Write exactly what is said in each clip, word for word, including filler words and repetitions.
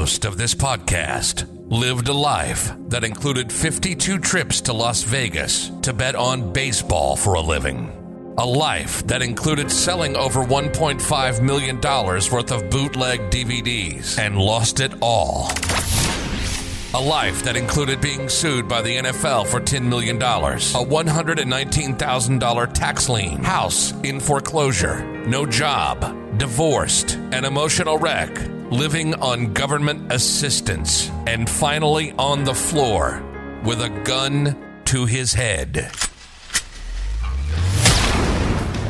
host of this podcast, lived a life that included fifty-two trips to Las Vegas to bet on baseball for a living. A life that included selling over one point five million dollars worth of bootleg D V Ds and lost it all. A life that included being sued by the N F L for ten million dollars, a one hundred nineteen thousand dollars tax lien, house in foreclosure, no job, divorced, an emotional wreck, living on government assistance, and finally on the floor with a gun to his head.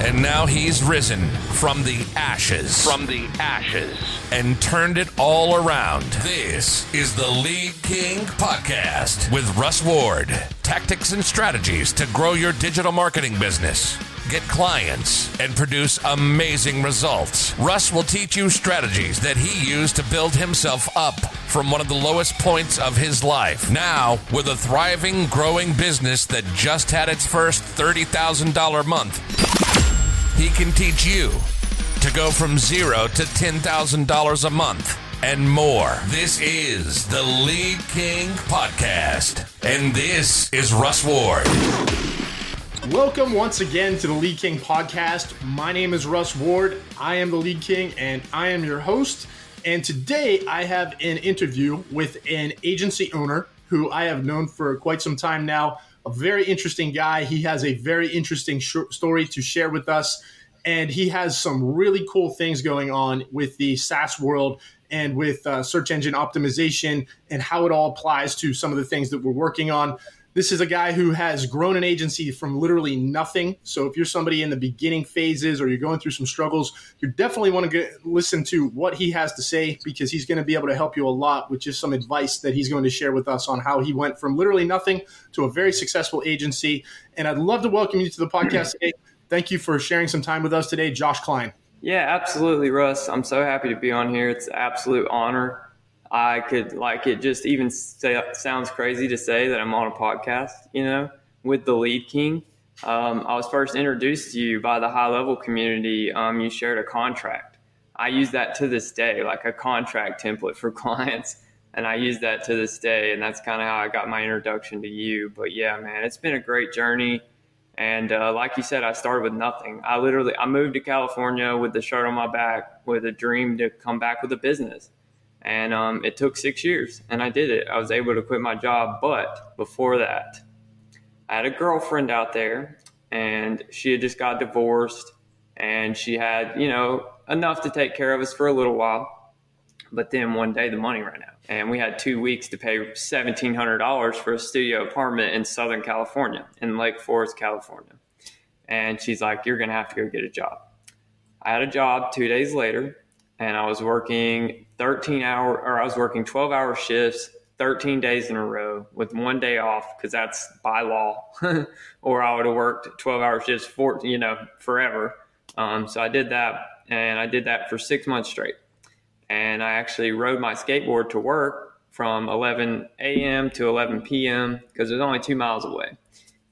And now he's risen from the ashes, from the ashes, and turned it all around. This is the Lead King Podcast with Russ Ward. Tactics and strategies to grow your digital marketing business, get clients, and produce amazing results. Russ will teach you strategies that he used to build himself up from one of the lowest points of his life. Now, with a thriving, growing business that just had its first thirty thousand dollars month. He can teach you to go from zero to ten thousand dollars a month and more. This is the Lead King Podcast, and this is Russ Ward. Welcome once again to the Lead King Podcast. My name is Russ Ward. I am the Lead King, and I am your host. And today I have an interview with an agency owner who I have known for quite some time now. A very interesting guy. He has a very interesting short story to share with us, and he has some really cool things going on with the SaaS world and with uh, search engine optimization and how it all applies to some of the things that we're working on. This is a guy who has grown an agency from literally nothing. So if you're somebody in the beginning phases or you're going through some struggles, you definitely want to get, listen to what he has to say, because he's going to be able to help you a lot with just some advice that he's going to share with us on how he went from literally nothing to a very successful agency. And I'd love to welcome you to the podcast today. Thank you for sharing some time with us today, Josh Cline. Yeah, absolutely, Russ. I'm so happy to be on here. It's an absolute honor. I could, like, it just even say, sounds crazy to say that I'm on a podcast, you know, with the Lead King. Um, I was first introduced to you by the High Level community. Um, you shared a contract. I use that to this day, like a contract template for clients. And I use that to this day. And that's kind of how I got my introduction to you. But yeah, man, it's been a great journey. And uh, like you said, I started with nothing. I literally, I moved to California with the shirt on my back, with a dream to come back with a business. And um, it took six years, and I did it. I was able to quit my job. But before that, I had a girlfriend out there, and she had just got divorced, and she had, you know, enough to take care of us for a little while. But then one day the money ran out, and we had two weeks to pay seventeen hundred dollars for a studio apartment in Southern California, in Lake Forest, California. And she's like, you're going to have to go get a job. I had a job two days later. And I was working thirteen hour, or I was working twelve hour shifts, thirteen days in a row with one day off, because that's by law, or I would have worked twelve hour shifts for, you know, forever. Um, so I did that, and I did that for six months straight. And I actually rode my skateboard to work from eleven a.m. to eleven p.m. because it was only two miles away.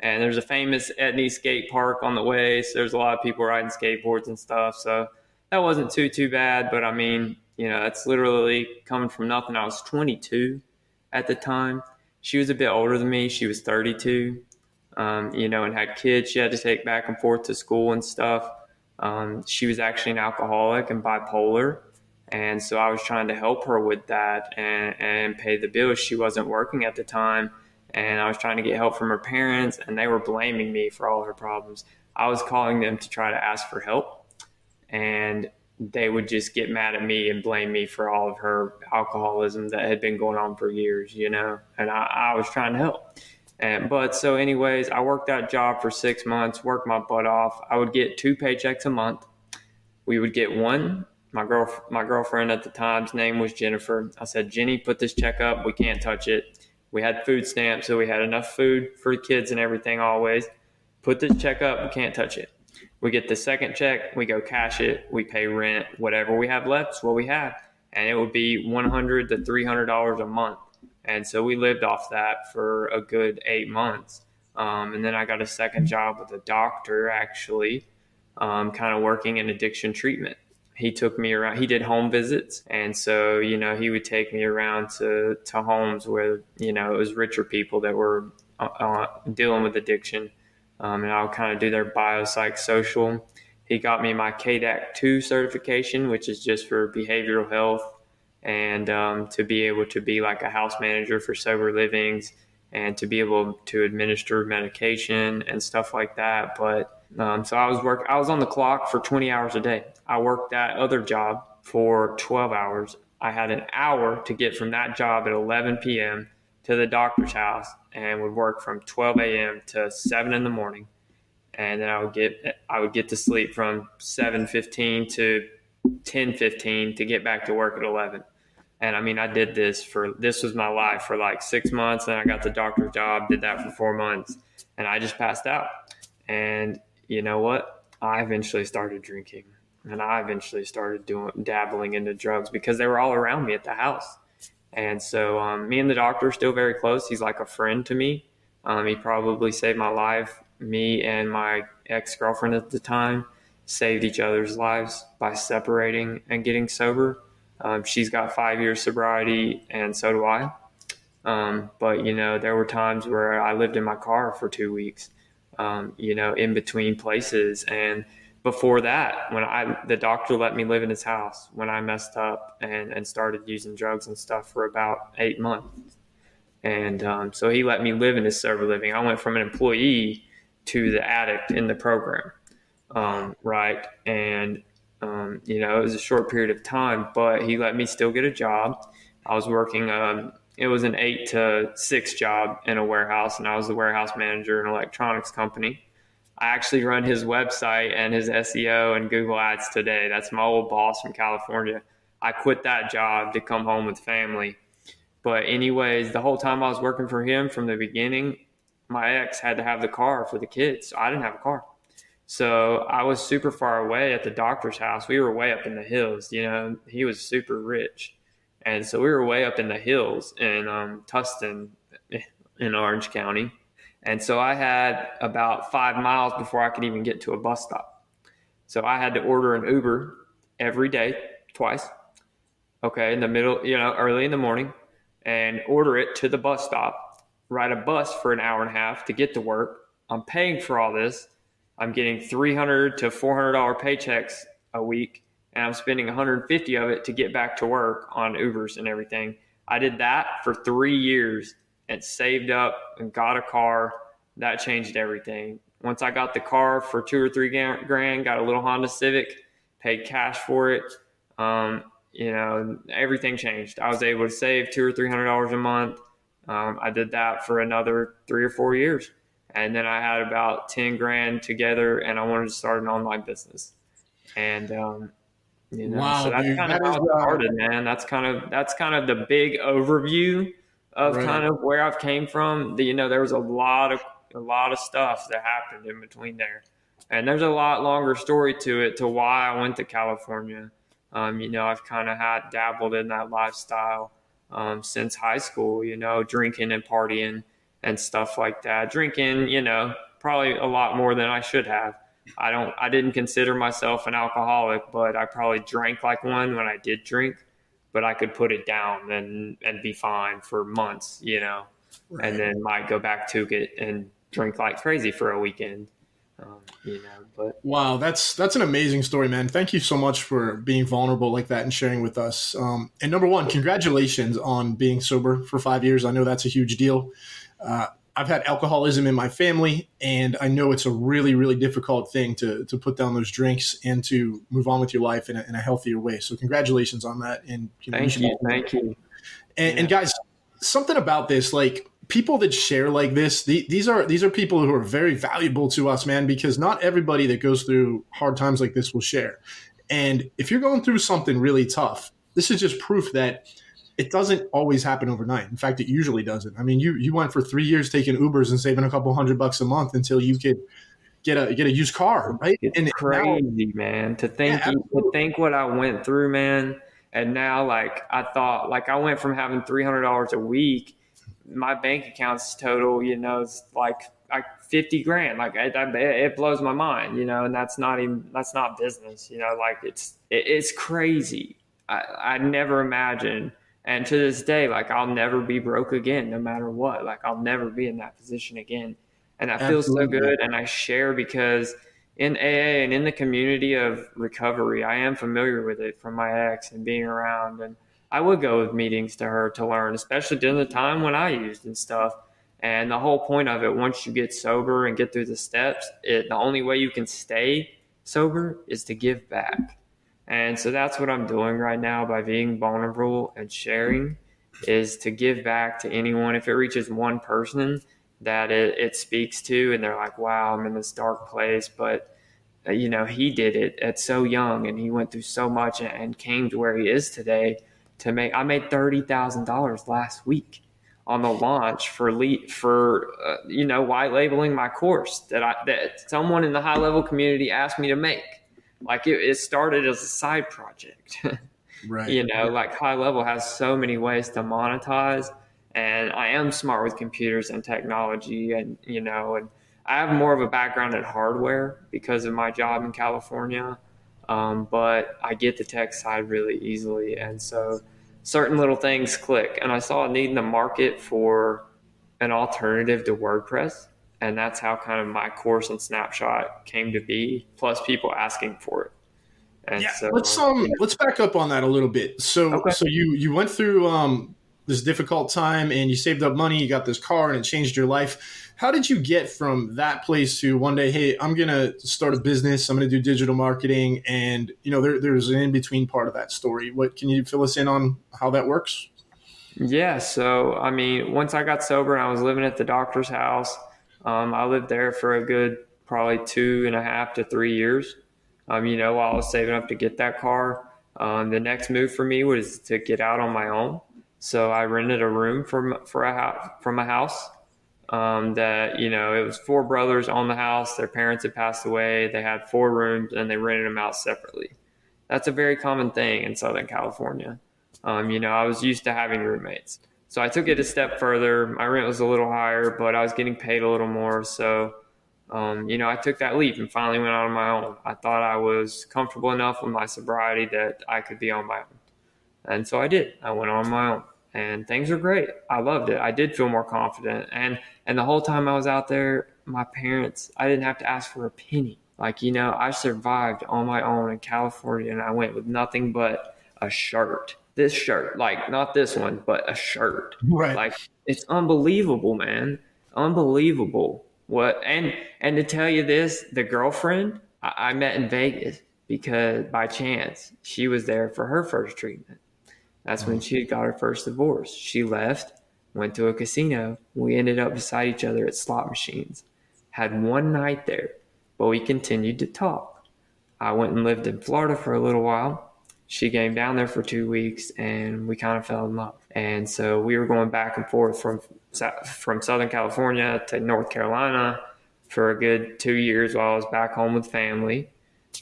And there's a famous Etnies skate park on the way. So there's a lot of people riding skateboards and stuff. So that wasn't too, too bad, but I mean, you know, that's literally coming from nothing. I was twenty-two at the time. She was a bit older than me. She was thirty-two, um, you know, and had kids she had to take back and forth to school and stuff. Um, she was actually an alcoholic and bipolar. And so I was trying to help her with that and, and pay the bills. She wasn't working at the time, and I was trying to get help from her parents, and they were blaming me for all her problems. I was calling them to try to ask for help, and they would just get mad at me and blame me for all of her alcoholism that had been going on for years, you know, and I, I was trying to help. And, but so anyways, I worked that job for six months, worked my butt off. I would get two paychecks a month. We would get one. My girl, my girlfriend at the time's name was Jennifer. I said, Jenny, put this check up. We can't touch it. We had food stamps, so we had enough food for the kids and everything always. Put this check up. We can't touch it. We get the second check, we go cash it, we pay rent, whatever we have left is what we have. And it would be one hundred to three hundred dollars a month. And so we lived off that for a good eight months. Um, and then I got a second job with a doctor, actually, um, kind of working in addiction treatment. he took me around. He did home visits. And so, you know, he would take me around to, to homes where, you know, it was richer people that were uh, dealing with addiction. Um, and I'll kind of do their biopsychosocial. He got me my K D A C two certification, which is just for behavioral health, and um, to be able to be like a house manager for sober livings and to be able to administer medication and stuff like that. But um, so I was work, I was on the clock for twenty hours a day. I worked that other job for twelve hours. I had an hour to get from that job at eleven p.m. to the doctor's house, and would work from twelve a.m. to seven in the morning. And then I would get, I would get to sleep from seven fifteen to ten fifteen to get back to work at eleven. And I mean, I did this for, this was my life for like six months. And I got the doctor's job, did that for four months and I just passed out. And you know what? I eventually started drinking and I eventually started doing dabbling into drugs because they were all around me at the house. And so um, me and the doctor are still very close. He's like a friend to me. Um, he probably saved my life. Me and my ex-girlfriend at the time saved each other's lives by separating and getting sober. Um, she's got five years sobriety and so do I. Um, but, you know, there were times where I lived in my car for two weeks, um, you know, in between places. And before that, when I the doctor let me live in his house when I messed up and, and started using drugs and stuff for about eight months. And um, so he let me live in his sober living. I went from an employee to the addict in the program. Um, right. And, um, you know, it was a short period of time, but he let me still get a job. I was working, um, it was an eight to six job in a warehouse, and I was the warehouse manager in an electronics company. I actually run his website and his S E O and Google Ads today. That's my old boss from California. I quit that job to come home with family. But anyways, the whole time I was working for him from the beginning, my ex had to have the car for the kids. So I didn't have a car. So I was super far away at the doctor's house. We were way up in the hills, you know, he was super rich. And so we were way up in the hills in um, Tustin in Orange County. And so I had about five miles before I could even get to a bus stop. So I had to order an Uber every day, twice. Okay, in the middle, you know, early in the morning, and order it to the bus stop, ride a bus for an hour and a half to get to work. I'm paying for all this. I'm getting three hundred to four hundred dollars paychecks a week, and I'm spending one hundred fifty of it to get back to work on Ubers and everything. I did that for three years and saved up and got a car. That changed everything. Once I got the car for two or three grand, got a little Honda Civic, paid cash for it. Um, you know, everything changed. I was able to save two or three hundred dollars a month. Um, I did that for another three or four years. And then I had about ten grand together, and I wanted to start an online business. And, um, you know, wow, so that's kind of how it started, man. That's kind of, that's kind of the big overview of right. kind of where I've came from. The, you know, there was a lot of, a lot of stuff that happened in between there, and there's a lot longer story to it, to why I went to California. Um, you know, I've kind of had dabbled in that lifestyle, um, since high school, you know, drinking and partying and stuff like that. Drinking, you know, probably a lot more than I should have. I don't, I didn't consider myself an alcoholic, but I probably drank like one when I did drink, but I could put it down and, and be fine for months, you know, right. and then might go back to it and drink like crazy for a weekend. Um, you know, but wow, that's, that's an amazing story, man. Thank you so much for being vulnerable like that and sharing with us. Um, and number one, congratulations on being sober for five years. I know that's a huge deal. Uh, I've had alcoholism in my family, and I know it's a really, really difficult thing to to put down those drinks and to move on with your life in a, in a healthier way. So congratulations on that. And you know, thank you. you thank you. And, yeah. and guys, something about this, like people that share like this, the, these are, these are people who are very valuable to us, man, because not everybody that goes through hard times like this will share. And if you're going through something really tough, this is just proof that it doesn't always happen overnight. In fact, it usually doesn't. I mean, you you went for three years taking Ubers and saving a couple hundred bucks a month until you could get a get a used car, right? It's and crazy, now, man. To think yeah, to think what I went through, man. And now, like I thought, like I went from having three hundred dollars a week, my bank account's total, you know, it's like like fifty grand. Like I, I, it blows my mind, you know, and that's not even, that's not business, you know, like it's, it, it's crazy. I, I never imagined. And to this day, like I'll never be broke again, no matter what, like I'll never be in that position again. And that feels so good. And I share because in A A and in the community of recovery, I am familiar with it from my ex and being around. And I would go with meetings to her to learn, especially during the time when I used and stuff. And the whole point of it, once you get sober and get through the steps, it, the only way you can stay sober is to give back. And so that's what I'm doing right now by being vulnerable and sharing, is to give back to anyone. If it reaches one person that it, it speaks to and they're like, wow, I'm in this dark place, but uh, you know, he did it at so young and he went through so much and, and came to where he is today to make, I made thirty thousand dollars last week on the launch for lead, for uh, you know, white labeling my course that I that someone in the high level community asked me to make. Like it, it started as a side project, right? You know, like high level has so many ways to monetize, and I am smart with computers and technology, and you know, and I have more of a background in hardware because of my job in California, um, but I get the tech side really easily, and so certain little things click. And I saw a need in the market for an alternative to WordPress. And that's how kind of my course and Snapshot came to be, plus people asking for it. And yeah, so let's um yeah. let's back up on that a little bit. So okay. so you you went through um this difficult time and you saved up money, you got this car, and it changed your life. How did you get from that place to one day, hey, I'm going to start a business, I'm going to do digital marketing? And, you know, there, there's an in-between part of that story. What can you fill us in on how that works? Yeah. So, I mean, once I got sober and I was living at the doctor's house, um, I lived there for a good probably two and a half to three years, um, you know, while I was saving up to get that car. Um, the next move for me was to get out on my own. So I rented a room from for a house from a house um, that, you know, it was four brothers on the house. Their parents had passed away. They had four rooms and they rented them out separately. That's a very common thing in Southern California. Um, you know, I was used to having roommates. So I took it a step further. My rent was a little higher, but I was getting paid a little more. So, um, you know, I took that leap and finally went out on my own. I thought I was comfortable enough with my sobriety that I could be on my own. And so I did. I went on my own and things were great. I loved it. I did feel more confident. And and the whole time I was out there, my parents, I didn't have to ask for a penny. Like, you know, I survived on my own in California and I went with nothing but a shirt. This shirt, like not this one, but a shirt. Right. Like it's unbelievable, man. Unbelievable. What? And and to tell you this, the girlfriend I, I met in Vegas because by chance she was there for her first treatment. That's when she got her first divorce. She left, went to a casino. We ended up beside each other at slot machines. Had one night there, but we continued to talk. I went and lived in Florida for a little while. She came down there for two weeks, and we kind of fell in love. And so we were going back and forth from from Southern California to North Carolina for a good two years while I was back home with family.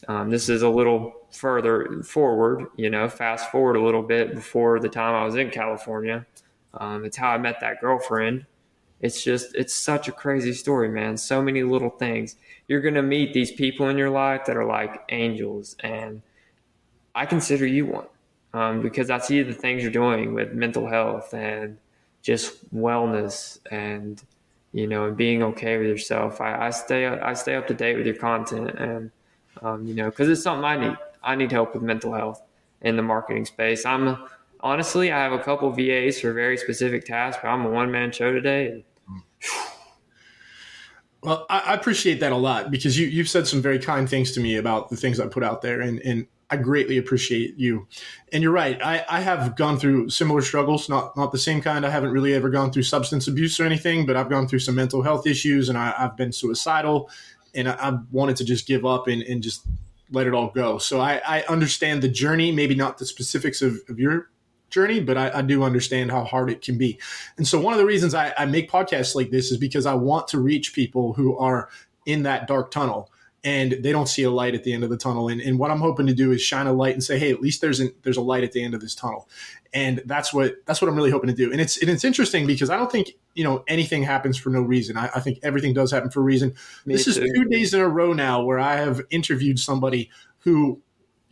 Um, this is a little further forward, you know, fast forward a little bit before the time I was in California. Um, it's how I met that girlfriend. It's just, it's such a crazy story, man. So many little things. You're going to meet these people in your life that are like angels. And I consider you one, um, because I see the things you're doing with mental health and just wellness and, you know, and being okay with yourself. I, I stay, I stay up to date with your content and, Um, you know, because it's something I need. I need help with mental health in the marketing space. I'm honestly, I have a couple V As for very specific tasks, but I'm a one-man show today. And, well, I, I appreciate that a lot because you, you've said some very kind things to me about the things I put out there, and, and I greatly appreciate you. And you're right. I, I have gone through similar struggles, not not the same kind. I haven't really ever gone through substance abuse or anything, but I've gone through some mental health issues, and I, I've been suicidal. And I wanted to just give up and, and just let it all go. So I, I understand the journey, maybe not the specifics of, of your journey, but I, I do understand how hard it can be. And so one of the reasons I, I make podcasts like this is because I want to reach people who are in that dark tunnel. and they don't see a light at the end of the tunnel. And, and what I'm hoping to do is shine a light and say, hey, at least there's an, there's a light at the end of this tunnel. And that's what that's what I'm really hoping to do. And it's and it's interesting because I don't think, you know, anything happens for no reason. I, I think everything does happen for a reason. Me this too. Is two days in a row now where I have interviewed somebody who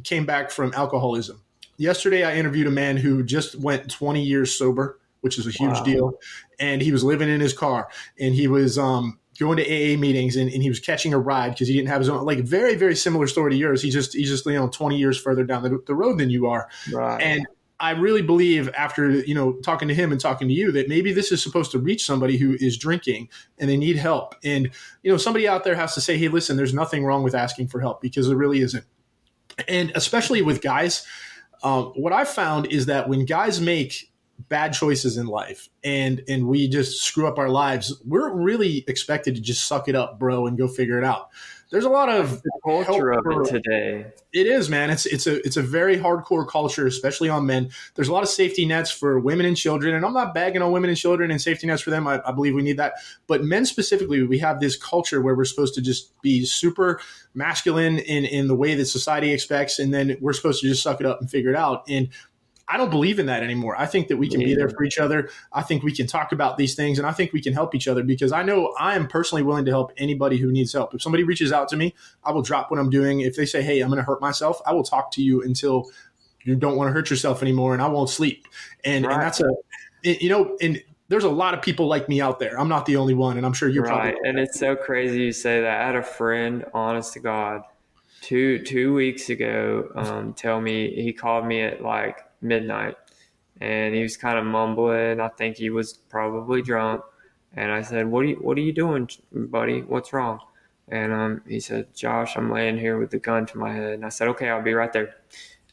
came back from alcoholism. Yesterday, I interviewed a man who just went twenty years sober, which is a huge wow. deal. And he was living in his car and he was um, going to A A meetings and, and he was catching a ride because he didn't have his own, like very, very similar story to yours. He just, he's just, you know, twenty years further down the, the road than you are. Right. And I really believe after, you know, talking to him and talking to you that maybe this is supposed to reach somebody who is drinking and they need help. And, you know, somebody out there has to say, hey, listen, there's nothing wrong with asking for help because there really isn't. And especially with guys, um, what I've found is that when guys make bad choices in life and and we just screw up our lives, we're really expected to just suck it up, bro, and go figure it out. There's a lot of the culture of it today. It is, man. It's it's a it's a very hardcore culture, especially on men. There's a lot of safety nets for women and children, and I'm not bagging on women and children and safety nets for them. I, I believe we need that, but men specifically, we have this culture where we're supposed to just be super masculine in in the way that society expects, and then we're supposed to just suck it up and figure it out. And I don't believe in that anymore. I think that we can yeah. be there for each other. I think we can talk about these things, and I think we can help each other because I know I am personally willing to help anybody who needs help. If somebody reaches out to me, I will drop what I'm doing. If they say, hey, I'm going to hurt myself, I will talk to you until you don't want to hurt yourself anymore, and I won't sleep. And, right. and that's a, you know, and there's a lot of people like me out there. I'm not the only one, and I'm sure you're right. probably. And it's so crazy you say that. I had a friend, honest to God, two, two weeks ago um, tell me, he called me at like, midnight, and he was kind of mumbling. I think he was probably drunk. And I said, what are you, what are you doing, buddy? What's wrong? And um, he said, Josh, I'm laying here with the gun to my head. And I said, okay, I'll be right there.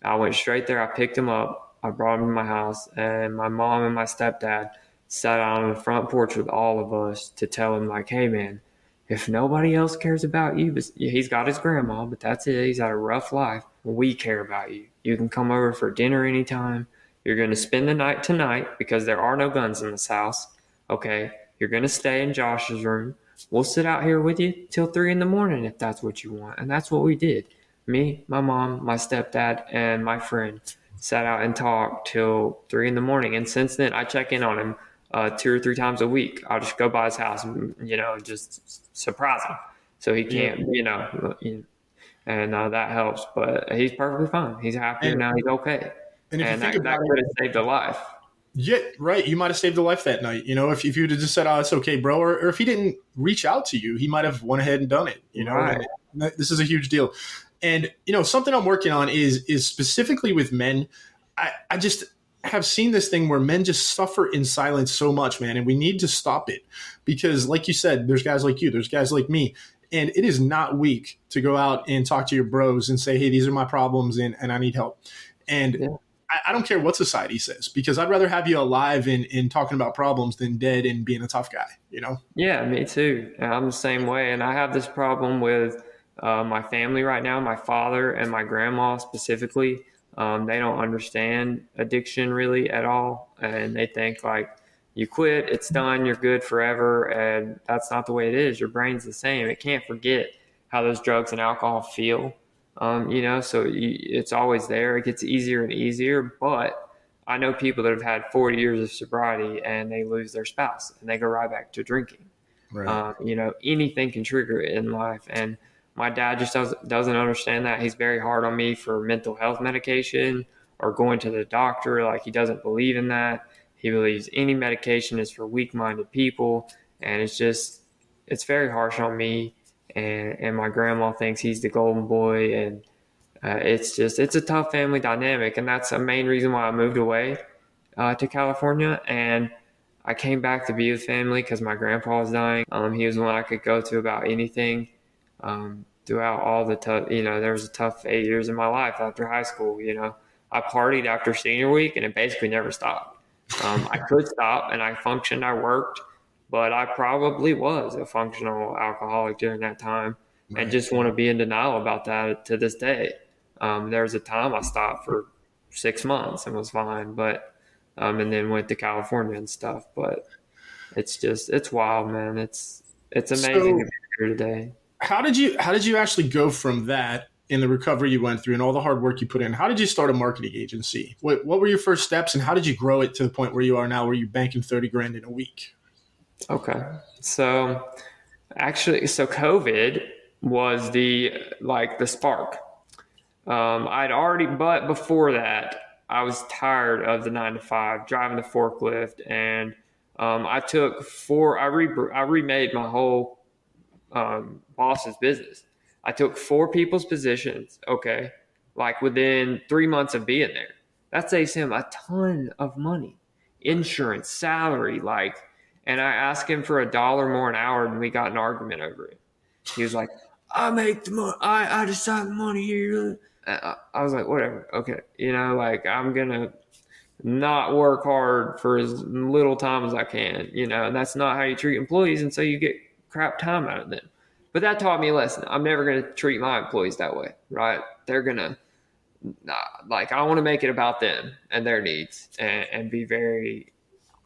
I went straight there. I picked him up. I brought him to my house, and my mom and my stepdad sat out on the front porch with all of us to tell him, like, hey man, if nobody else cares about you, he's got his grandma, but that's it. He's had a rough life. We care about you. You can come over for dinner anytime. You're going to spend the night tonight because there are no guns in this house. Okay. You're going to stay in Josh's room. We'll sit out here with you till three in the morning if that's what you want. And that's what we did. Me, my mom, my stepdad, and my friend sat out and talked till three in the morning. And since then, I check in on him Uh, two or three times a week. I'll just go by his house and, you know, just surprise him so he can't, you know, and uh, that helps. But he's perfectly fine. He's happier and, now. He's okay. And, if and you that, think about that could have saved a life. Yeah, right. You might have saved a life that night. You know, if, if you would have just said, oh, it's okay, bro. Or, or if he didn't reach out to you, he might have went ahead and done it. You know, right. And this is a huge deal. And, you know, something I'm working on is is specifically with men. I, I just – have seen this thing where men just suffer in silence so much, man. And we need to stop it because like you said, there's guys like you, there's guys like me, and it is not weak to go out and talk to your bros and say, hey, these are my problems and, and I need help. And yeah. I, I don't care what society says, because I'd rather have you alive and, and talking about problems than dead and being a tough guy, you know? Yeah, me too. I'm the same way. And I have this problem with uh, my family right now, my father and my grandma specifically. Um, they don't understand addiction really at all. And they think like you quit, it's done, you're good forever. And that's not the way it is. Your brain's the same. It can't forget how those drugs and alcohol feel, um, you know, so you, it's always there. It gets easier and easier. But I know people that have had forty years of sobriety and they lose their spouse and they go right back to drinking. Right. Uh, you know, anything can trigger it in life. And my dad just doesn't, doesn't understand that. He's very hard on me for mental health medication or going to the doctor. Like, he doesn't believe in that. He believes any medication is for weak-minded people. And it's just, it's very harsh on me. And, and my grandma thinks he's the golden boy. And uh, it's just, it's a tough family dynamic. And that's the main reason why I moved away uh, to California. And I came back to be with family because my grandpa was dying. Um, he was one I could go to about anything. Um, throughout all the tough, you know, there was a tough eight years of my life after high school. You know, I partied after senior week and it basically never stopped. Um, I could stop and I functioned, I worked, but I probably was a functional alcoholic during that time right. and just want to be in denial about that to this day. Um, there was a time I stopped for six months and was fine, but, um, and then went to California and stuff, but it's just, it's wild, man. It's, it's amazing so- to be here today. how did you how did you actually go from that and the recovery you went through and all the hard work you put in? How did you start a marketing agency? What what were your first steps, and how did you grow it to the point where you are now, where you're banking thirty grand in a week? Okay, so actually, so COVID was the like the spark. Um, I'd already, but before that, I was tired of the nine to five, driving the forklift, and um, I took four. I re I remade my whole um, boss's business. I took four people's positions. Okay, like within three months of being there, that saves him a ton of money, insurance, salary, like. And I asked him for a dollar more an hour, and we got an argument over it. He was like, "I make the money. I I decide the money here." I, I was like, whatever. Okay. You know, like I'm going to not work hard for as little time as I can, you know, and that's not how you treat employees. And so you get crap time out of them. But that taught me a lesson. I'm never going to treat my employees that way. Right. They're going to like, I want to make it about them and their needs, and, and be very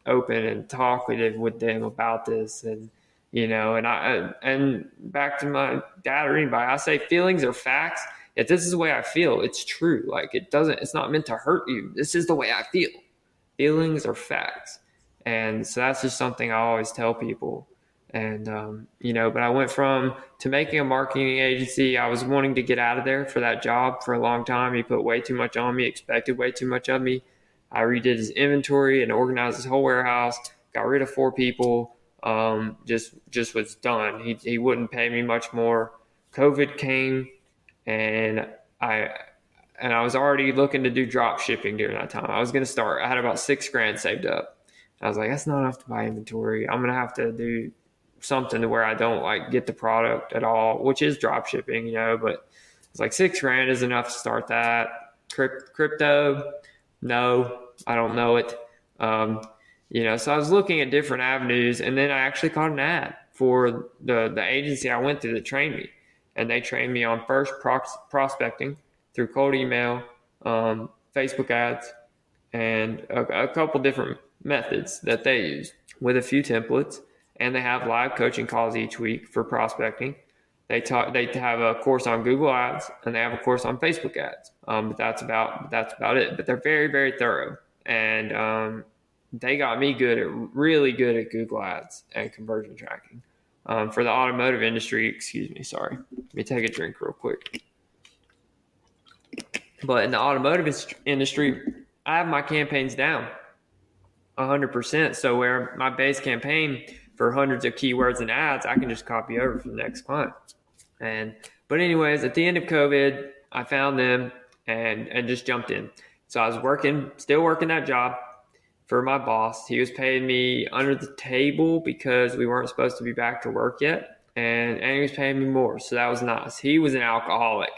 open and talkative with them about this. And, you know, and I, and back to my dad or anybody, I say feelings are facts. If this is the way I feel, it's true. Like it doesn't, it's not meant to hurt you. This is the way I feel. Feelings are facts. And so that's just something I always tell people. And, um, you know, but I went from to making a marketing agency. I was wanting to get out of there for that job for a long time. He put way too much on me, expected way too much of me. I redid his inventory and organized his whole warehouse, got rid of four people, um, just, just was done. He, he wouldn't pay me much more. COVID came. And I and I was already looking to do drop shipping during that time. I was going to start. I had about six grand saved up. I was like, that's not enough to buy inventory. I'm going to have to do something to where I don't like get the product at all, which is drop shipping, you know. But it's like six grand is enough to start that. Crypto, no, I don't know it. Um, you know, so I was looking at different avenues, and then I actually caught an ad for the the agency I went through that trained me. And they trained me on first prox- prospecting through cold email, um, Facebook ads, and a, a couple different methods that they use with a few templates. And they have live coaching calls each week for prospecting. They talk. They have a course on Google Ads, and they have a course on Facebook Ads. Um, but that's about that's about it. But they're very very thorough, and um, they got me good at really good at Google Ads and conversion tracking. Um, for the automotive industry, excuse me, sorry. Let me take a drink real quick. But in the automotive industry, I have my campaigns down one hundred percent. So where my base campaign for hundreds of keywords and ads, I can just copy over for the next client. And but anyways, at the end of COVID, I found them and, and just jumped in. So I was working, still working that job for my boss. He was paying me under the table because we weren't supposed to be back to work yet. And, and he was paying me more. So that was nice. He was an alcoholic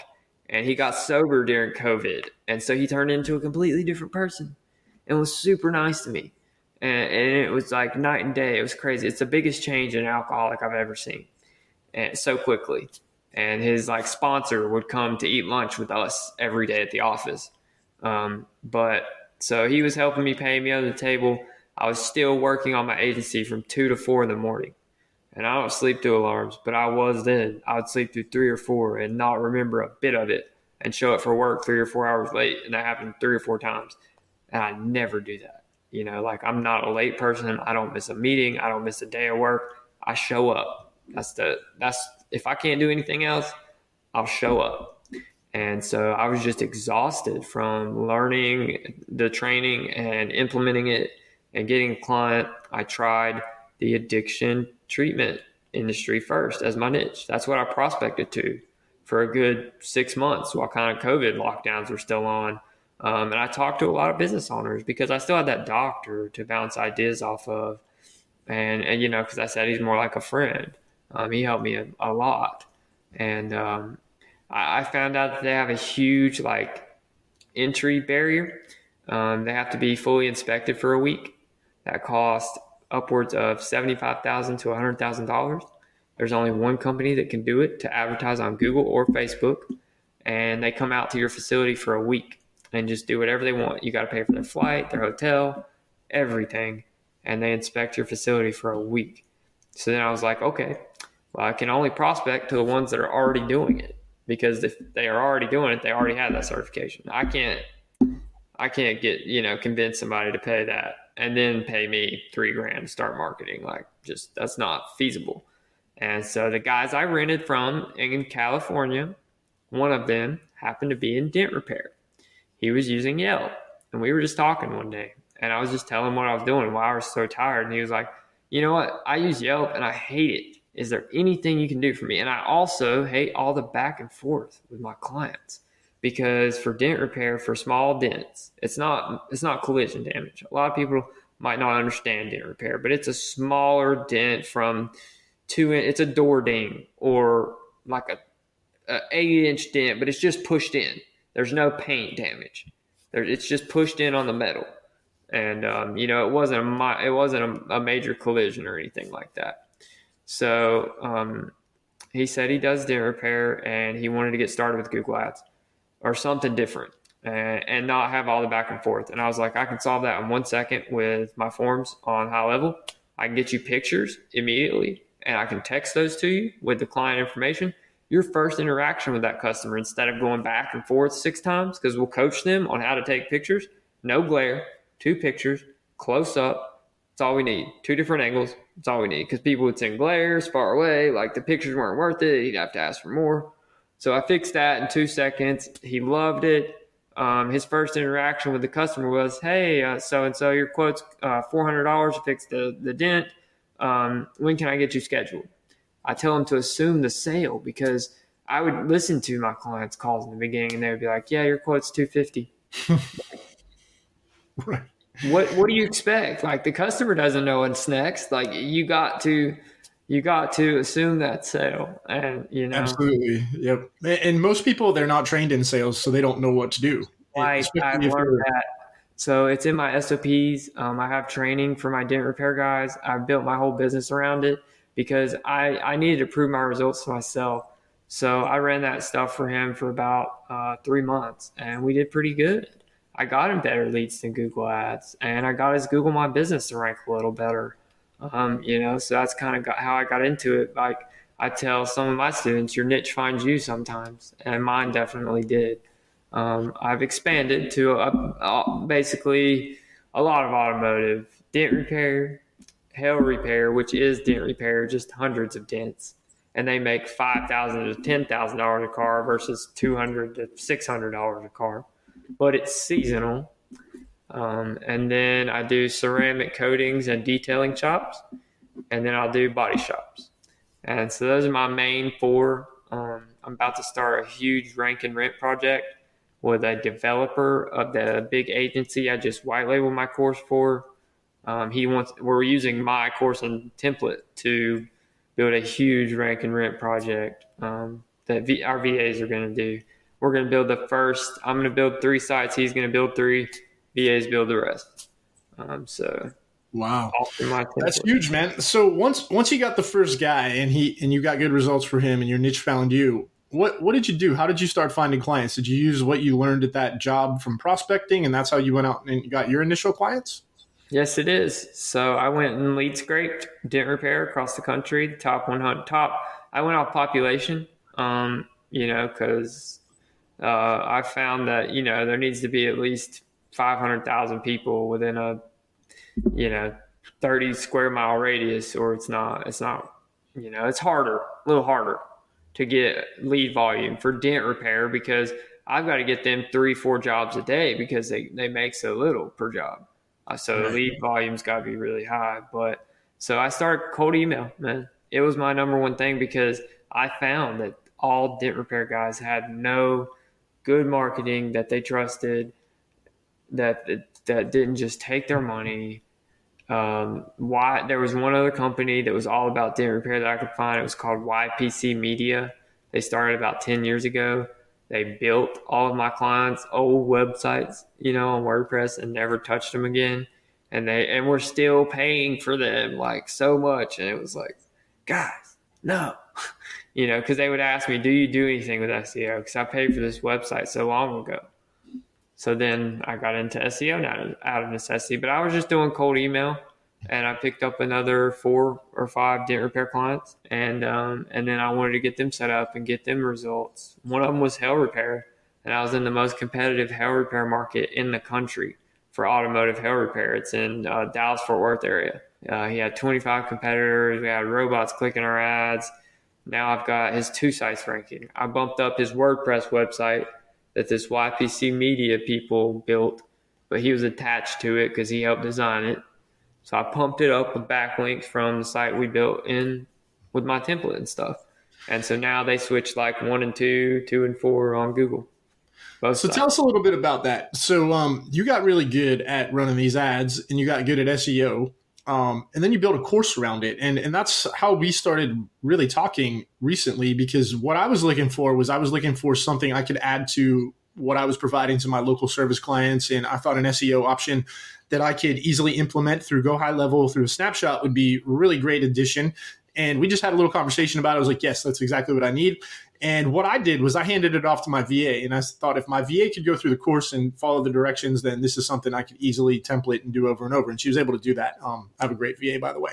and he got sober during COVID. And so he turned into a completely different person and was super nice to me. And, and it was like night and day. It was crazy. It's the biggest change in an alcoholic I've ever seen. And so quickly. And his like sponsor would come to eat lunch with us every day at the office. Um, but So he was helping me, pay me under the table. I was still working on my agency from two to four in the morning. And I don't sleep through alarms, but I was then. I would sleep through three or four and not remember a bit of it and show up for work three or four hours late. And that happened three or four times. And I never do that. You know, like I'm not a late person. I don't miss a meeting. I don't miss a day of work. I show up. That's the, that's, if I can't do anything else, I'll show up. And so I was just exhausted from learning the training and implementing it and getting a client. I tried the addiction treatment industry first as my niche. That's what I prospected to for a good six months while kind of COVID lockdowns were still on. Um, and I talked to a lot of business owners because I still had that doctor to bounce ideas off of. And, and you know, because I said he's more like a friend. Um, he helped me a, a lot. And, um, I found out that they have a huge like entry barrier. Um, they have to be fully inspected for a week. That costs upwards of seventy-five thousand dollars to one hundred thousand dollars. There's only one company that can do it to advertise on Google or Facebook. And they come out to your facility for a week and just do whatever they want. You got to pay for their flight, their hotel, everything. And they inspect your facility for a week. So then I was like, okay. I can only prospect to the ones that are already doing it, because if they are already doing it, they already have that certification. I can't, I can't get, you know, convince somebody to pay that and then pay me three grand to start marketing. Like, just, that's not feasible. And so the guys I rented from in California, one of them happened to be in dent repair. He was using Yelp, and we were just talking one day, and I was just telling him what I was doing, why I was so tired. And he was like, you know what? I use Yelp and I hate it. Is there anything you can do for me? And I also hate all the back and forth with my clients, because for dent repair, for small dents, it's not, it's not collision damage. A lot of people might not understand dent repair, but it's a smaller dent from two in, it's a door ding or like a, a eight inch dent, but it's just pushed in. There's no paint damage. There, it's just pushed in on the metal. And, um, you know, it wasn't a, it wasn't a, a major collision or anything like that. So um, he said he does dent repair and he wanted to get started with Google Ads or something different, and, and not have all the back and forth. And I was like, I can solve that in one second with my forms on High Level. I can get you pictures immediately, and I can text those to you with the client information. Your first interaction with that customer, instead of going back and forth six times, because we'll coach them on how to take pictures. No glare, two pictures, close up. It's all we need. Two different angles. It's all we need, because people would send glares far away. Like, the pictures weren't worth it. He'd have to ask for more. So I fixed that in two seconds. He loved it. Um, his first interaction with the customer was, hey, uh, so-and-so, your quote's uh, four hundred dollars to fix the, the dent. Um, when can I get you scheduled? I tell him to assume the sale, because I would listen to my clients' calls in the beginning, and they would be like, yeah, your quote's two hundred fifty dollars. Right. What what do you expect? Like, the customer doesn't know what's next. Like, you got to you got to assume that sale, and you know. Absolutely, yep. And most people, they're not trained in sales, so they don't know what to do. Like, I learned that. So it's in my S O Ps. Um, I have training for my dent repair guys. I've built my whole business around it, because I I needed to prove my results to myself. So I ran that stuff for him for about uh, three months, and we did pretty good. I got him better leads than Google Ads, and I got his Google My Business to rank a little better. Um, you know, so that's kind of how I got into it. Like, I tell some of my students, your niche finds you sometimes, and mine definitely did. Um, I've expanded to a, a, basically a lot of automotive, dent repair, hail repair, which is dent repair, just hundreds of dents. And they make five thousand to ten thousand dollars a car versus two hundred to six hundred dollars a car. But it's seasonal. Um, and then I do ceramic coatings and detailing shops. And then I'll do body shops. And so those are my main four. Um, I'm about to start a huge rank and rent project with a developer of the big agency I just white labeled my course for. Um, he wants, we're using my course and template to build a huge rank and rent project um, that v- our V As are going to do. We're going to build the first. I'm going to build three sites. He's going to build three. V As build the rest. Um, so, wow, that's huge, man. So once once you got the first guy and he and you got good results for him and your niche found you, what what did you do? How did you start finding clients? Did you use what you learned at that job from prospecting, and that's how you went out and got your initial clients? Yes, it is. So I went and lead scraped dent repair across the country, the top one hundred. Top. I went off population. Um, you know, because. Uh, I found that, you know, there needs to be at least five hundred thousand people within a, you know, thirty square mile radius, or it's not, it's not, you know, it's harder, a little harder to get lead volume for dent repair, because I've got to get them three, four jobs a day, because they, they make so little per job. Uh, so right. Lead volume's got to be really high. But so I started cold email, man. It was my number one thing, because I found that all dent repair guys had no good marketing that they trusted, that that didn't just take their money. Um, why there was one other company that was all about dent repair that I could find. It was called Y P C Media. They started about ten years ago. They built all of my clients' old websites, you know, on WordPress, and never touched them again. And they and we're still paying for them like so much. And it was like, guys, no. You know, because they would ask me, do you do anything with S E O? Because I paid for this website so long ago. So then I got into S E O, not out of necessity, but I was just doing cold email. and I picked up another four or five dent repair clients. And um, and then I wanted to get them set up and get them results. One of them was hail repair, and I was in the most competitive hail repair market in the country for automotive hail repair. It's in uh, Dallas, Fort Worth area. Uh, he had twenty-five competitors. We had robots clicking our ads. Now I've got his two sites ranking. I bumped up his WordPress website that this Y P C Media people built, but he was attached to it because he helped design it. So I pumped it up with backlinks from the site we built in with my template and stuff. And so now they switch like one and two, two and four on Google. Both so sites. Tell us a little bit about that. So um, you got really good at running these ads and you got good at S E O. Um, and then you build a course around it. And, and that's how we started really talking recently, because what I was looking for was I was looking for something I could add to what I was providing to my local service clients. And I thought an S E O option that I could easily implement through Go High Level, through a Snapshot, would be a really great addition. And we just had a little conversation about it. I was like, yes, that's exactly what I need. And what I did was I handed it off to my V A, and I thought if my V A could go through the course and follow the directions, then this is something I could easily template and do over and over. And she was able to do that. Um, I have a great V A, by the way.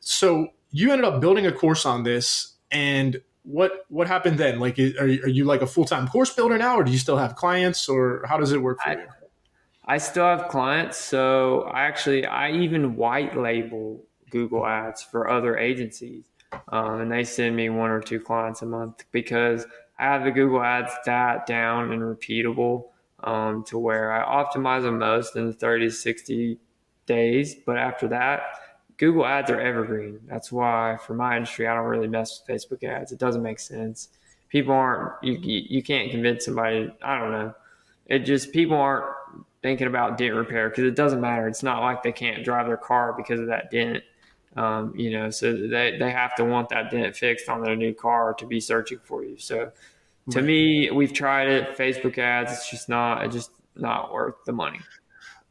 So you ended up building a course on this. And what what happened then? Like, are, are you like a full-time course builder now, or do you still have clients, or how does it work for I, you? I still have clients. So I actually, I even white label Google ads for other agencies. Um, and they send me one or two clients a month because I have the Google ads that down and repeatable um, to where I optimize the most in the thirty to sixty days. But after that, Google ads are evergreen. That's why for my industry, I don't really mess with Facebook ads. It doesn't make sense. People aren't, you, you can't convince somebody. I don't know. It just, people aren't thinking about dent repair because it doesn't matter. It's not like they can't drive their car because of that dent. Um, you know, so they, they have to want that dent fixed on their new car to be searching for you. So to me, we've tried it. Facebook ads, it's just not, it's just not worth the money.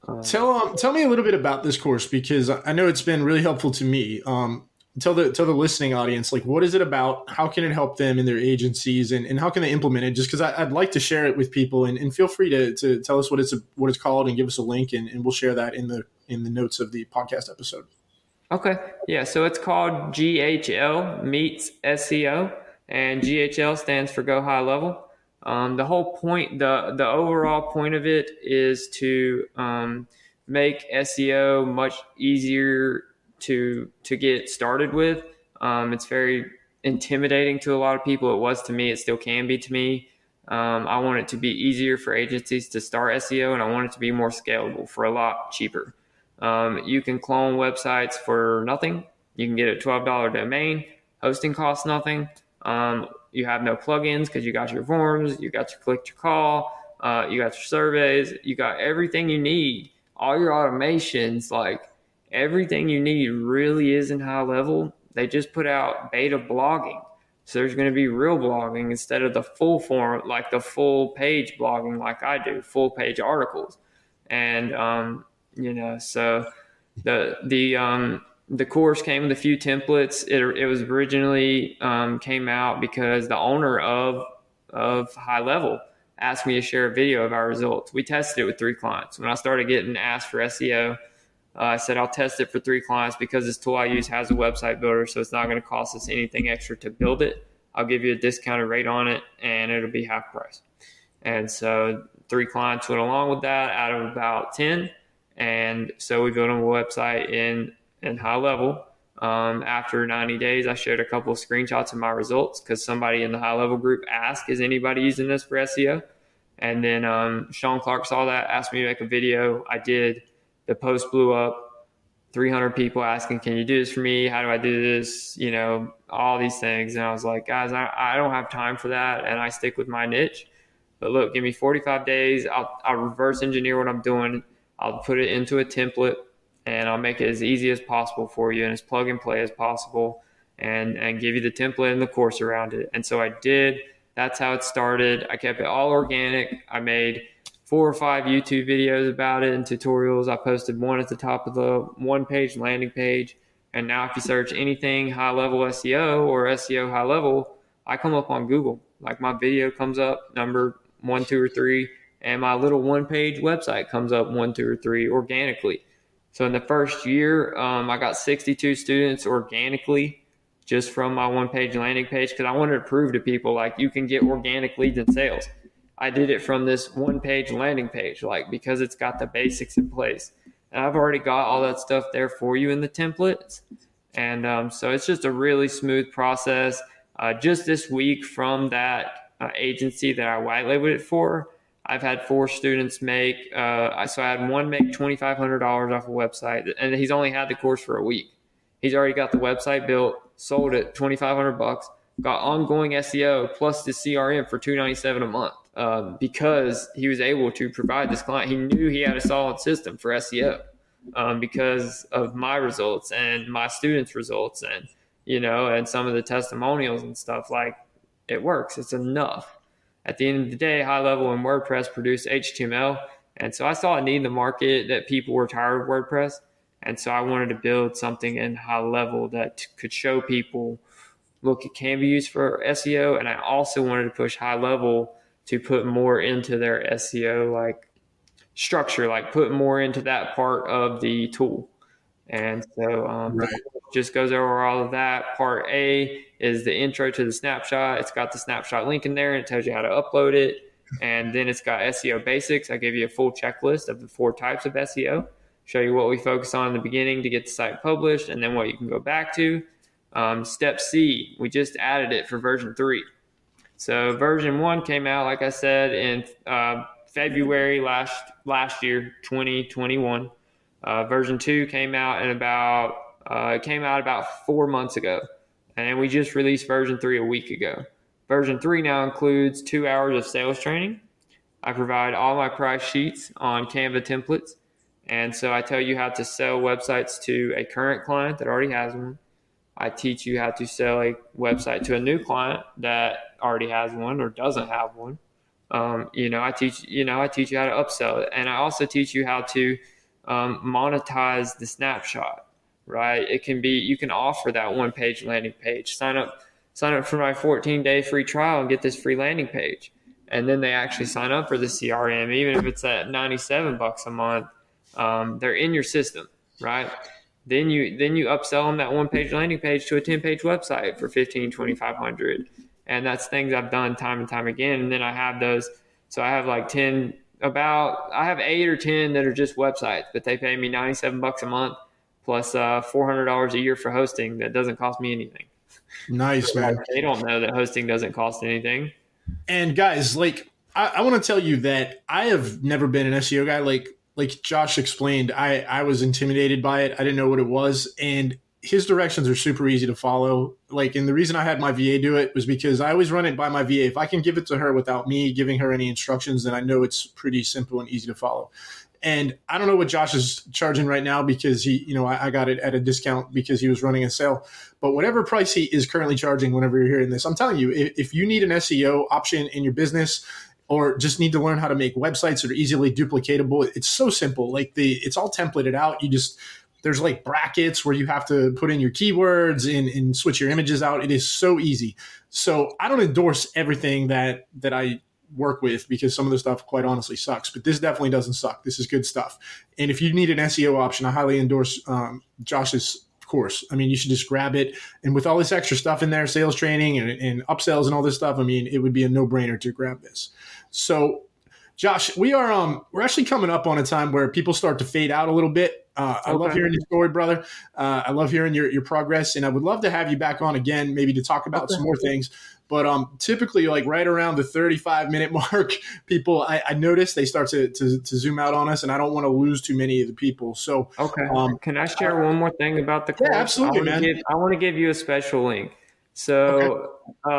Um, tell, um, tell me a little bit about this course, because I know it's been really helpful to me. Um, tell the, tell the listening audience, like, what is it about? How can it help them in their agencies, and, and how can they implement it? Just cause I, I'd like to share it with people, and, and feel free to, to tell us what it's, what it's called, and give us a link, and, and we'll share that in the, in the notes of the podcast episode. Okay. Yeah. So it's called G H L meets S E O, and G H L stands for Go High Level. Um, the whole point, the, the overall point of it is to um, make S E O much easier to, to get started with. Um, it's very intimidating to a lot of people. It was to me. It still can be to me. Um, I want it to be easier for agencies to start S E O, and I want it to be more scalable for a lot cheaper. Um, you can clone websites for nothing. You can get a twelve dollars domain. Hosting costs nothing. Um, you have no plugins because you got your forms, you got your click to call, uh, you got your surveys, you got everything you need. All your automations, like everything you need really is in High Level. They just put out beta blogging. So there's going to be real blogging instead of the full form, like the full page blogging like I do, full page articles. And, um, you know, so the the um, the course came with a few templates. It it was originally um, came out because the owner of of High Level asked me to share a video of our results. We tested it with three clients. When I started getting asked for S E O, uh, I said I'll test it for three clients because this tool I use has a website builder, so it's not going to cost us anything extra to build it. I'll give you a discounted rate on it, and it'll be half price. And so three clients went along with that out of about ten. And so we built a website in, in High Level. Um, after ninety days, I shared a couple of screenshots of my results because somebody in the High Level group asked, is anybody using this for S E O? And then um, Sean Clark saw that, asked me to make a video. I did. The post blew up, three hundred people asking, can you do this for me? How do I do this? You know, all these things. And I was like, guys, I, I don't have time for that. And I stick with my niche. But look, give me forty-five days. I'll, I'll reverse engineer what I'm doing. I'll put it into a template, and I'll make it as easy as possible for you and as plug and play as possible, and, and give you the template and the course around it. And so I did. That's how it started. I kept it all organic. I made four or five YouTube videos about it and tutorials. I posted one at the top of the one-page landing page. And now if you search anything high-level S E O or S E O high-level, I come up on Google. Like my video comes up, number one, two, or three. And my little one-page website comes up one, two, or three organically. So in the first year, um, I got sixty-two students organically just from my one-page landing page, because I wanted to prove to people, like, you can get organic leads and sales. I did it from this one-page landing page, like, because it's got the basics in place. And I've already got all that stuff there for you in the templates. And um, so it's just a really smooth process. Uh, just this week from that uh, agency that I white labeled it for, I've had four students make, uh, so I had one make twenty-five hundred dollars off a website, and he's only had the course for a week. He's already got the website built, sold it, twenty-five hundred bucks, got ongoing S E O plus the C R M for two ninety-seven a month, um, because he was able to provide this client. He knew he had a solid system for S E O um, because of my results and my students' results and, you know, and some of the testimonials and stuff. Like, it works. It's enough. At the end of the day, High Level and WordPress produce H T M L. And so I saw a need in the market that people were tired of WordPress. And so I wanted to build something in High Level that could show people, look, it can be used for S E O. And I also wanted to push High Level to put more into their S E O, like, structure, like, put more into that part of the tool. And so um, right. just goes over all of that. Part A is the intro to the snapshot. It's got the snapshot link in there, and it tells you how to upload it. And then it's got S E O basics. I give you a full checklist of the four types of S E O, show you what we focus on in the beginning to get the site published, and then what you can go back to. Um, step C, we just added it for version three. So version one came out, like I said, in uh, February last last year, twenty twenty-one. Uh, version two came out in about uh, it came out about four months ago, and we just released version three a week ago. Version three now includes two hours of sales training. I provide all my price sheets on Canva templates, and so I tell you how to sell websites to a current client that already has one. I teach you how to sell a website to a new client that already has one or doesn't have one. Um, you know, I teach you know I teach you how to upsell it, and I also teach you how to Um, monetize the snapshot, right? It can be, you can offer that one page landing page, sign up, sign up for my fourteen day free trial and get this free landing page. And then they actually sign up for the C R M, even if it's at ninety-seven bucks a month, um, they're in your system, right? Then you, then you upsell them that one page landing page to a ten page website for fifteen, twenty-five hundred. And that's things I've done time and time again. And then I have those. So I have like ten, About I have eight or ten that are just websites, but they pay me ninety-seven bucks a month plus uh, four hundred dollars a year for hosting. That doesn't cost me anything. Nice, so, man. Like, they don't know that hosting doesn't cost anything. And guys, like, I, I want to tell you that I have never been an S E O guy. Like, like Josh explained, I, I was intimidated by it. I didn't know what it was. And his directions are super easy to follow. Like, and the reason I had my V A do it was because I always run it by my V A. If I can give it to her without me giving her any instructions, then I know it's pretty simple and easy to follow. And I don't know what Josh is charging right now because he, you know, I, I got it at a discount because he was running a sale. But whatever price he is currently charging, whenever you're hearing this, I'm telling you, if, if you need an S E O option in your business, or just need to learn how to make websites that are easily duplicatable, it's so simple. Like, the, it's all templated out. You just, there's like brackets where you have to put in your keywords and, and switch your images out. It is so easy. So I don't endorse everything that that I work with because some of the stuff quite honestly sucks, but this definitely doesn't suck. This is good stuff. And if you need an S E O option, I highly endorse um, Josh's course. I mean, you should just grab it. And with all this extra stuff in there, sales training and, and upsells and all this stuff, I mean, it would be a no-brainer to grab this. So Josh, we are um we're actually coming up on a time where people start to fade out a little bit. Uh, I okay. love hearing your story, brother. Uh, I love hearing your, your progress, and I would love to have you back on again, maybe to talk about okay. some more things. But um, typically, like right around the thirty-five minute mark, people I, I notice they start to, to to zoom out on us, and I don't want to lose too many of the people. So okay, um, can I share uh, one more thing about the course? Yeah, absolutely, I man. Give, I want to give you a special link. So okay.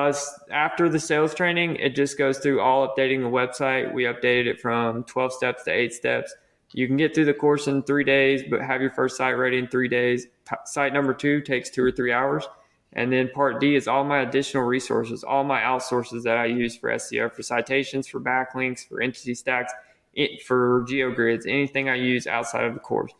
uh, after the sales training, it just goes through all updating the website. We updated it from twelve steps to eight steps. You can get through the course in three days, but have your first site ready in three days. T- site number two takes two or three hours. And then part D is all my additional resources, all my outsources that I use for S E O, for citations, for backlinks, for entity stacks, it, for GeoGrids, anything I use outside of the course.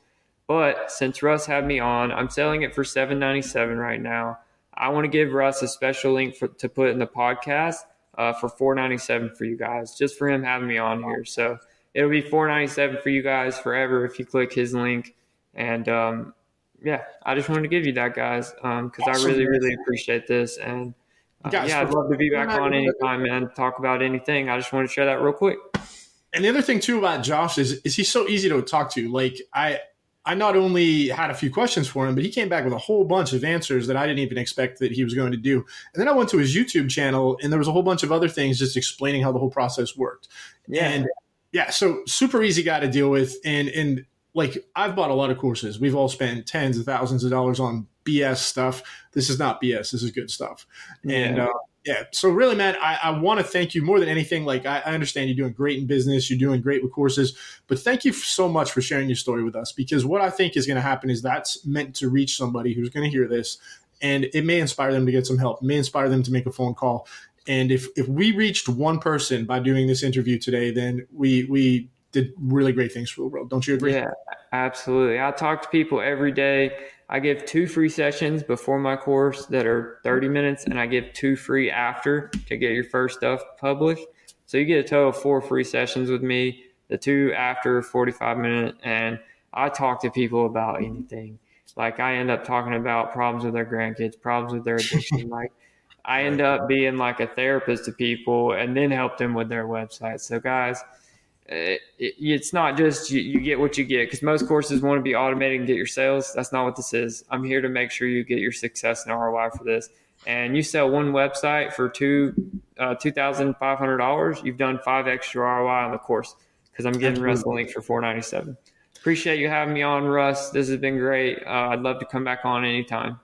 But since Russ had me on, I'm selling it for seven ninety-seven right now. I want to give Russ a special link for, to put in the podcast uh, for four ninety-seven for you guys, just for him having me on here. So it'll be four ninety-seven for you guys forever if you click his link. And um, yeah, I just wanted to give you that, guys, um, because awesome. I really, really appreciate this. And uh, yeah, I'd love to be back on anytime, man, talk about anything. I just want to share that real quick. And the other thing, too, about Josh is is he's so easy to talk to. Like, I I not only had a few questions for him, but he came back with a whole bunch of answers that I didn't even expect that he was going to do. And then I went to his YouTube channel, and there was a whole bunch of other things just explaining how the whole process worked. Yeah. And, yeah, so super easy guy to deal with. And, and like, I've bought a lot of courses. We've all spent tens of thousands of dollars on B S stuff. This is not B S. This is good stuff. Yeah. And uh, yeah, so really, man, I, I want to thank you more than anything. Like, I, I understand you're doing great in business. You're doing great with courses. But thank you so much for sharing your story with us, because what I think is going to happen is that's meant to reach somebody who's going to hear this. And it may inspire them to get some help. It may inspire them to make a phone call. And if, if we reached one person by doing this interview today, then we we did really great things for the world. Don't you agree? Yeah, absolutely. I talk to people every day. I give two free sessions before my course that are thirty minutes, and I give two free after to get your first stuff published. So you get a total of four free sessions with me, the two after forty-five minute, and I talk to people about anything. Like, I end up talking about problems with their grandkids, problems with their addiction. Like, I end up being like a therapist to people and then help them with their website. So guys, it, it, it's not just you, you get what you get, because most courses want to be automated and get your sales. That's not what this is. I'm here to make sure you get your success and R O I for this. And you sell one website for two uh, two thousand five hundred dollars, you've done five extra R O I on the course, because I'm getting Russ a link for four ninety-seven. Appreciate you having me on, Russ. This has been great. Uh, I'd love to come back on anytime.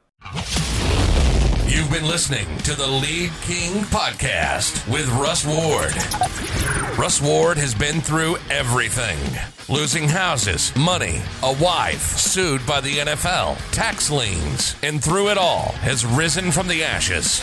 You've been listening to the Lead King Podcast with Russ Ward. Russ Ward has been through everything. Losing houses, money, a wife, sued by the N F L, tax liens, and through it all has risen from the ashes.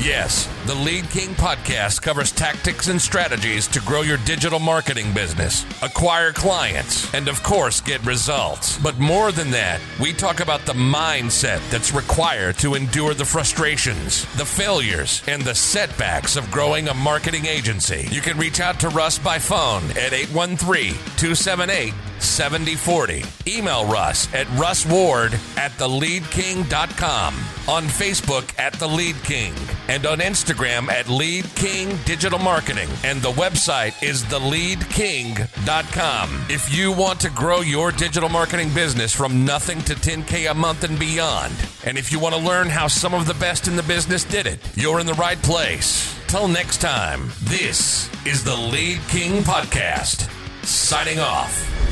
Yes, the Lead King Podcast covers tactics and strategies to grow your digital marketing business, acquire clients, and of course get results. But more than that, we talk about the mindset that's required to endure the frustrations, the failures, and the setbacks of growing a marketing agency. You can reach out to Russ by phone at eight one three, two seven eight, seven oh four oh. Email Russ at russward at the lead king dot com. On Facebook at The Lead King. And on Instagram at Lead King Digital Marketing. And the website is the lead king dot com. If you want to grow your digital marketing business from nothing to ten K a month and beyond, and if you want to learn how some of the best in the business did it, you're in the right place. Till next time, this is The Lead King Podcast, signing off.